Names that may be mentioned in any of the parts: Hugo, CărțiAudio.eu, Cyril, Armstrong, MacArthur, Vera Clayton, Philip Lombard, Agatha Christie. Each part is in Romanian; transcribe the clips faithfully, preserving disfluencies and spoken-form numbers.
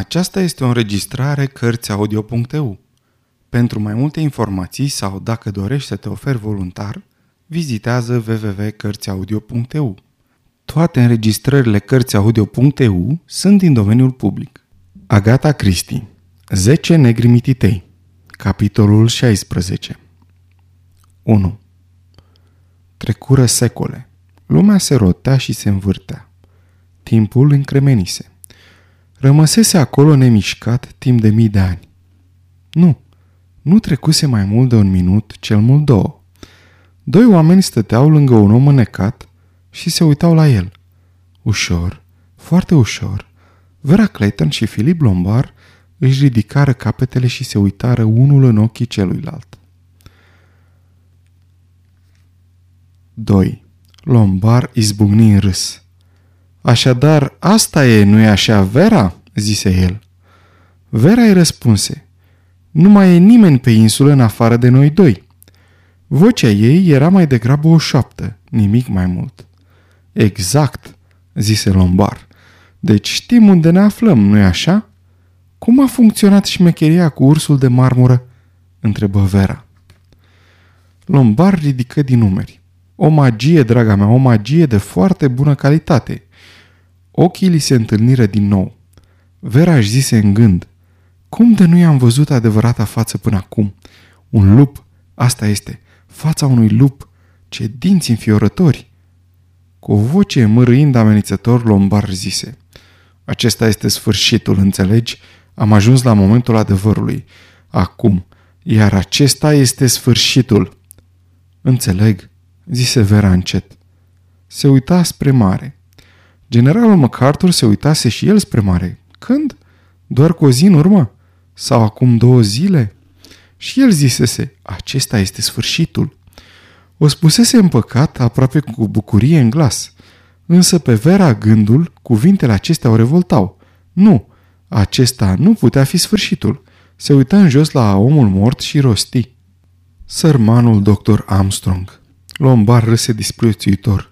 Aceasta este o înregistrare cărți audio punct e u. Pentru mai multe informații sau dacă dorești să te oferi voluntar, vizitează w w w punct cărți audio punct e u. Toate înregistrările cărți audio punct e u sunt din domeniul public. Agatha Christie, zece negri mititei, capitolul șaisprezece. unu. Trecură secole. Lumea se rotea și se învârtea. Timpul încremenise. Rămăsese acolo nemișcat timp de mii de ani. Nu, nu trecuse mai mult de un minut, cel mult două. Doi oameni stăteau lângă un om înecat și se uitau la el. Ușor, foarte ușor, Vera Clayton și Philip Lombard își ridicară capetele și se uitară unul în ochii celuilalt. doi. Lombard izbucni în râs. Așadar, asta e, nu-i așa, Vera?" zise el. Vera îi răspunse. Nu mai e nimeni pe insulă în afară de noi doi." Vocea ei era mai degrabă o șoaptă, nimic mai mult. Exact," zise Lombard. Deci știm unde ne aflăm, nu-i așa?" Cum a funcționat șmecheria cu ursul de marmură?" întrebă Vera. Lombard ridică din numeri. O magie, draga mea, o magie de foarte bună calitate." Ochii li se întâlniră din nou. Vera își zise în gând, cum de nu i-am văzut adevărata față până acum? Un lup, asta este, fața unui lup, ce dinți înfiorători! Cu o voce mărâind amenințător, Lombard zise, acesta este sfârșitul, înțelegi? Am ajuns la momentul adevărului. Acum, iar acesta este sfârșitul. Înțeleg, zise Vera încet. Se uita spre mare. Generalul MacArthur se uitase și el spre mare. Când? Doar cu o zi în urmă? Sau acum două zile? Și el zisese, acesta este sfârșitul. O spusese împăcat, aproape cu bucurie în glas. Însă pe Vera gândul, cuvintele acestea o revoltau. Nu, acesta nu putea fi sfârșitul. Se uită în jos la omul mort și rosti. Sărmanul doctor Armstrong. Lombard râse disprețuitor.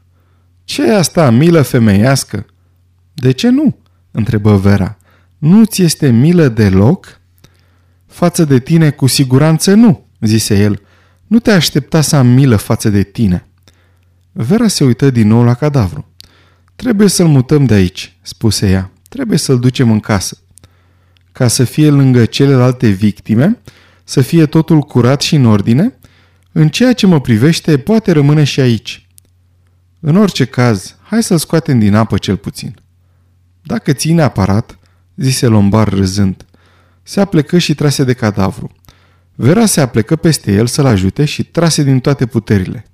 Ce e asta, milă femeiască? De ce nu? Întrebă Vera. Nu ți este milă deloc? Față de tine cu siguranță nu, zise el. Nu te aștepta să am milă față de tine. Vera se uită din nou la cadavru. Trebuie să-l mutăm de aici, spuse ea. Trebuie să-l ducem în casă. Ca să fie lângă celelalte victime, să fie totul curat și în ordine, în ceea ce mă privește poate rămâne și aici. În orice caz, hai să-l scoatem din apă cel puțin. Dacă ține aparat, zise Lombard râzând. Se aplecă și trase de cadavru. Vera se aplecă peste el să-l ajute și trase din toate puterile.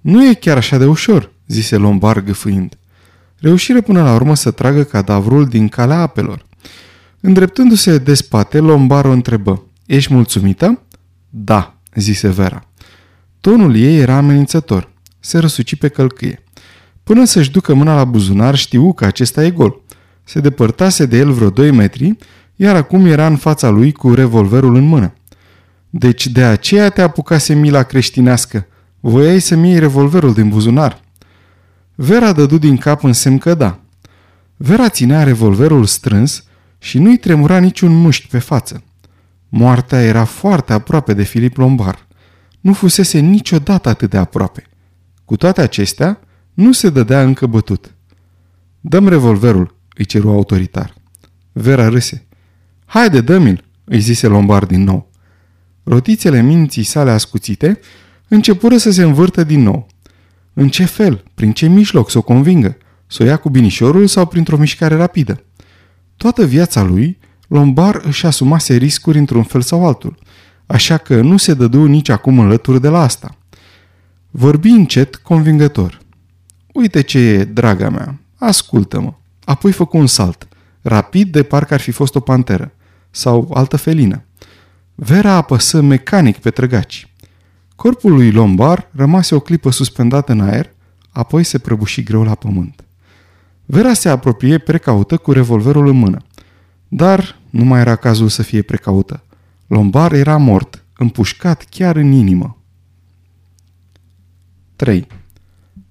Nu e chiar așa de ușor, zise Lombard gâfâind. Reușire până la urmă să tragă cadavrul din calea apelor. Îndreptându-se de spate, Lombard o întrebă. Ești mulțumită? Da, zise Vera. Tonul ei era amenințător. Se răsuci pe călcâie. Până să-și ducă mâna la buzunar, știu că acesta e gol. Se depărtase de el vreo doi metri, iar acum era în fața lui cu revolverul în mână. Deci de aceea te apucase mila creștinească. Voiai să-mi iei revolverul din buzunar. Vera dădu din cap în semn că da. Vera ținea revolverul strâns și nu-i tremura niciun mușchi pe față. Moartea era foarte aproape de Philip Lombard. Nu fusese niciodată atât de aproape. Cu toate acestea, nu se dădea încă bătut. Dăm revolverul, îi ceru autoritar. Vera râse. Haide, dă-mi-l, îi zise Lombard din nou. Rotițele minții sale ascuțite începură să se învârtă din nou. În ce fel, prin ce mijloc să o convingă? Să o ia cu binișorul sau printr-o mișcare rapidă? Toată viața lui, Lombard își asumase riscuri într-un fel sau altul, așa că nu se dădu nici acum înlături de la asta. Vorbi încet, convingător. Uite ce e, draga mea, ascultă-mă. Apoi făcu un salt, rapid de parcă ar fi fost o panteră sau altă felină. Vera apăsă mecanic pe trăgaci. Corpul lui Lombard rămase o clipă suspendat în aer, apoi se prăbuși greu la pământ. Vera se apropie precaută cu revolverul în mână. Dar nu mai era cazul să fie precaută. Lombard era mort, împușcat chiar în inimă. trei.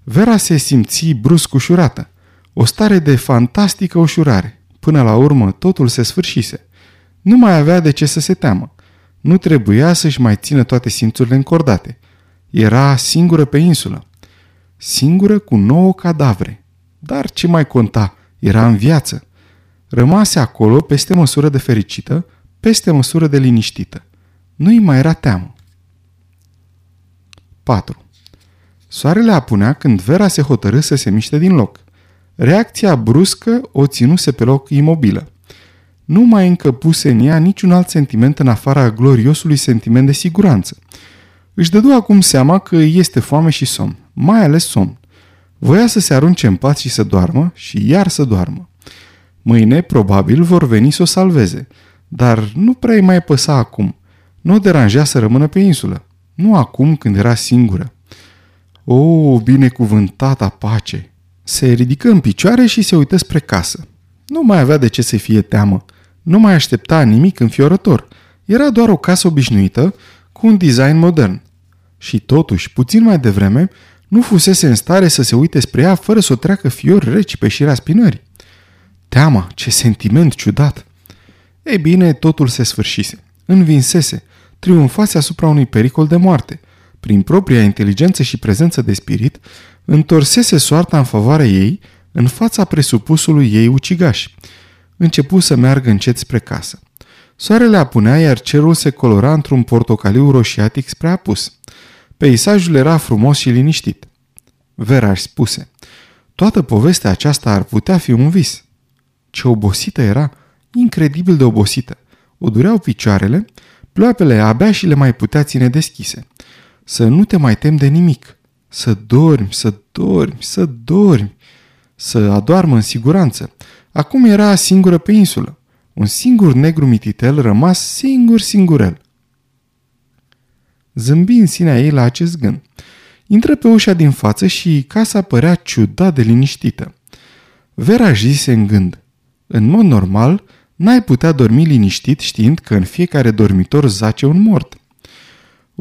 Vera se simți brusc ușurată, o stare de fantastică ușurare, Până la urmă, totul se sfârșise. Nu mai avea de ce să se teamă. Nu trebuia să-și mai țină toate simțurile încordate. Era singură pe insulă. Singură cu nouă cadavre. Dar ce mai conta? Era în viață. Rămase acolo peste măsură de fericită, peste măsură de liniștită. Nu-i mai era teamă. patru. Soarele apunea când Vera se hotărâ să se miște din loc. Reacția bruscă o ținuse pe loc imobilă. Nu mai încăpuse în ea niciun alt sentiment în afara gloriosului sentiment de siguranță. Își dădu acum seama că este foame și somn, mai ales somn. Voia să se arunce în pat și să doarmă și iar să doarmă. Mâine, probabil, vor veni să o salveze, dar nu prea îi mai păsa acum. Nu o deranja să rămână pe insulă, nu acum când era singură. O, binecuvântata pace! Se ridică în picioare și se uită spre casă. Nu mai avea de ce să-i fie teamă. Nu mai aștepta nimic înfiorător. Era doar o casă obișnuită, cu un design modern. Și totuși, puțin mai devreme, nu fusese în stare să se uite spre ea fără să o treacă fiori reci pe șira spinării. Teama, ce sentiment ciudat! Ei bine, totul se sfârșise. Învinsese, triumfase asupra unui pericol de moarte. Prin propria inteligență și prezență de spirit, întorsese soarta în favoarea ei, în fața presupusului ei ucigaș. Începu să meargă încet spre casă. Soarele apunea, iar cerul se colora într-un portocaliu roșiatic spre apus. Peisajul era frumos și liniștit. Vera își spuse, toată povestea aceasta ar putea fi un vis. Ce obosită era, incredibil de obosită. O dureau picioarele, ploapele abia și le mai putea ține deschise. Să nu te mai temi de nimic. Să dormi, să dormi, să dormi. Să adoarmă în siguranță. Acum era singură pe insulă. Un singur negru mititel rămas singur singurel. Zâmbi în sinea ei la acest gând. Intră pe ușa din față și casa părea ciudat de liniștită. Vera zise în gând. În mod normal, n-ai putea dormi liniștit știind că în fiecare dormitor zace un mort.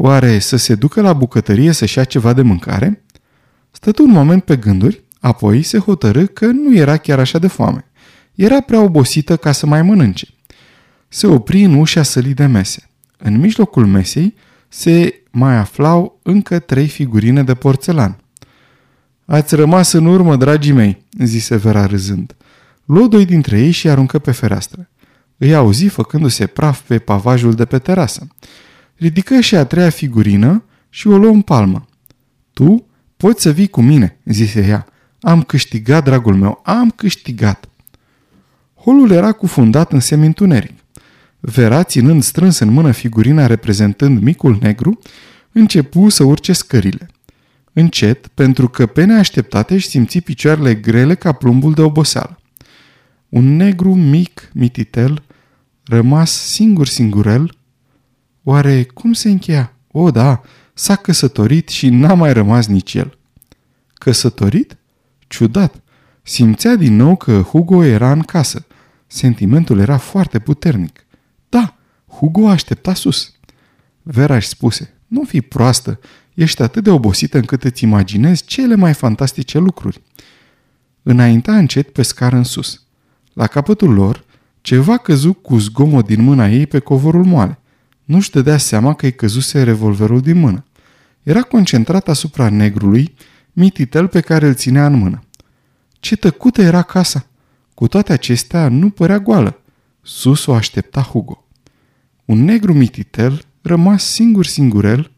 Oare să se ducă la bucătărie să-și ia ceva de mâncare? Stătu un moment pe gânduri, apoi se hotărâ că nu era chiar așa de foame. Era prea obosită ca să mai mănânce. Se opri în ușa sălii de mese. În mijlocul mesei se mai aflau încă trei figurine de porțelan. Ați rămas în urmă, dragii mei, zise Vera râzând. Luă doi dintre ei și aruncă pe fereastră. Îi auzi făcându-se praf pe pavajul de pe terasă. Ridică și a treia figurină și o luă în palmă. Tu poți să vii cu mine, zise ea. Am câștigat, dragul meu, am câștigat. Holul era cufundat în semi-întuneric. Vera, ținând strâns în mână figurina reprezentând micul negru, începu să urce scările. Încet, pentru că pe neașteptate își simți picioarele grele ca plumbul de oboseală. Un negru mic mititel, rămas singur-singurel. Oare cum se încheia? O, da, s-a căsătorit și n-a mai rămas nici el. Căsătorit? Ciudat. Simțea din nou că Hugo era în casă. Sentimentul era foarte puternic. Da, Hugo aștepta sus. Vera își spuse, nu fi proastă, ești atât de obosită încât îți imaginezi cele mai fantastice lucruri. Înainta încet pe scară în sus. La capătul lor, ceva căzu cu zgomot din mâna ei pe covorul moale. Nu-și dădea seama că îi căzuse revolverul din mână. Era concentrat asupra negrului, mititel pe care îl ținea în mână. Ce tăcută era casa! Cu toate acestea, nu părea goală. Sus o aștepta Hugo. Un negru mititel, rămas singur-singurel.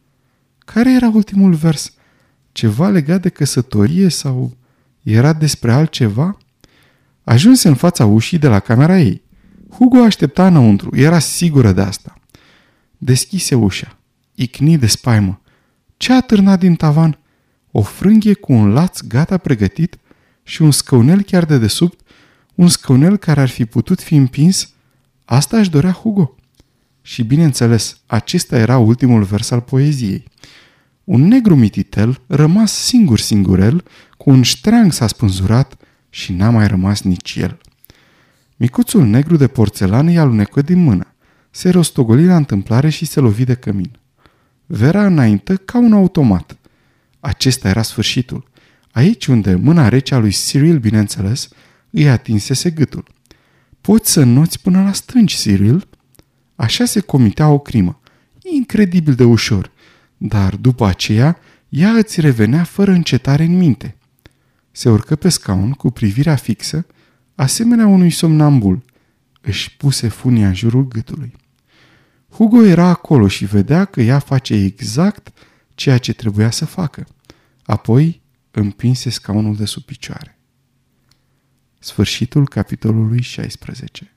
Care era ultimul vers? Ceva legat de căsătorie sau era despre altceva? Ajunse în fața ușii de la camera ei. Hugo aștepta înăuntru, era sigură de asta. Deschise ușa. Icni de spaimă. Ce a târnat din tavan? O frânghie cu un laț gata pregătit și un scăunel chiar de desubt, un scăunel care ar fi putut fi împins. Asta își dorea Hugo. Și bineînțeles, acesta era ultimul vers al poeziei. Un negru mititel, rămas singur-singurel, cu un ștreang s-a spânzurat și n-a mai rămas nici el. Micuțul negru de porțelan îi alunecă din mână. Se rostogoli la întâmplare și se lovi de cămin. Vera înaintă ca un automat. Acesta era sfârșitul. Aici unde mâna rece a lui Cyril, bineînțeles, îi atinsese gâtul. Poți să înnoți până la stânci, Cyril. Așa se comitea o crimă. Incredibil de ușor. Dar după aceea, ea îți revenea fără încetare în minte. Se urcă pe scaun cu privirea fixă, asemenea unui somnambul. Își puse funia în jurul gâtului. Hugo era acolo și vedea că ea face exact ceea ce trebuia să facă. Apoi împinse scaunul de sub picioare. Sfârșitul capitolului șaisprezece.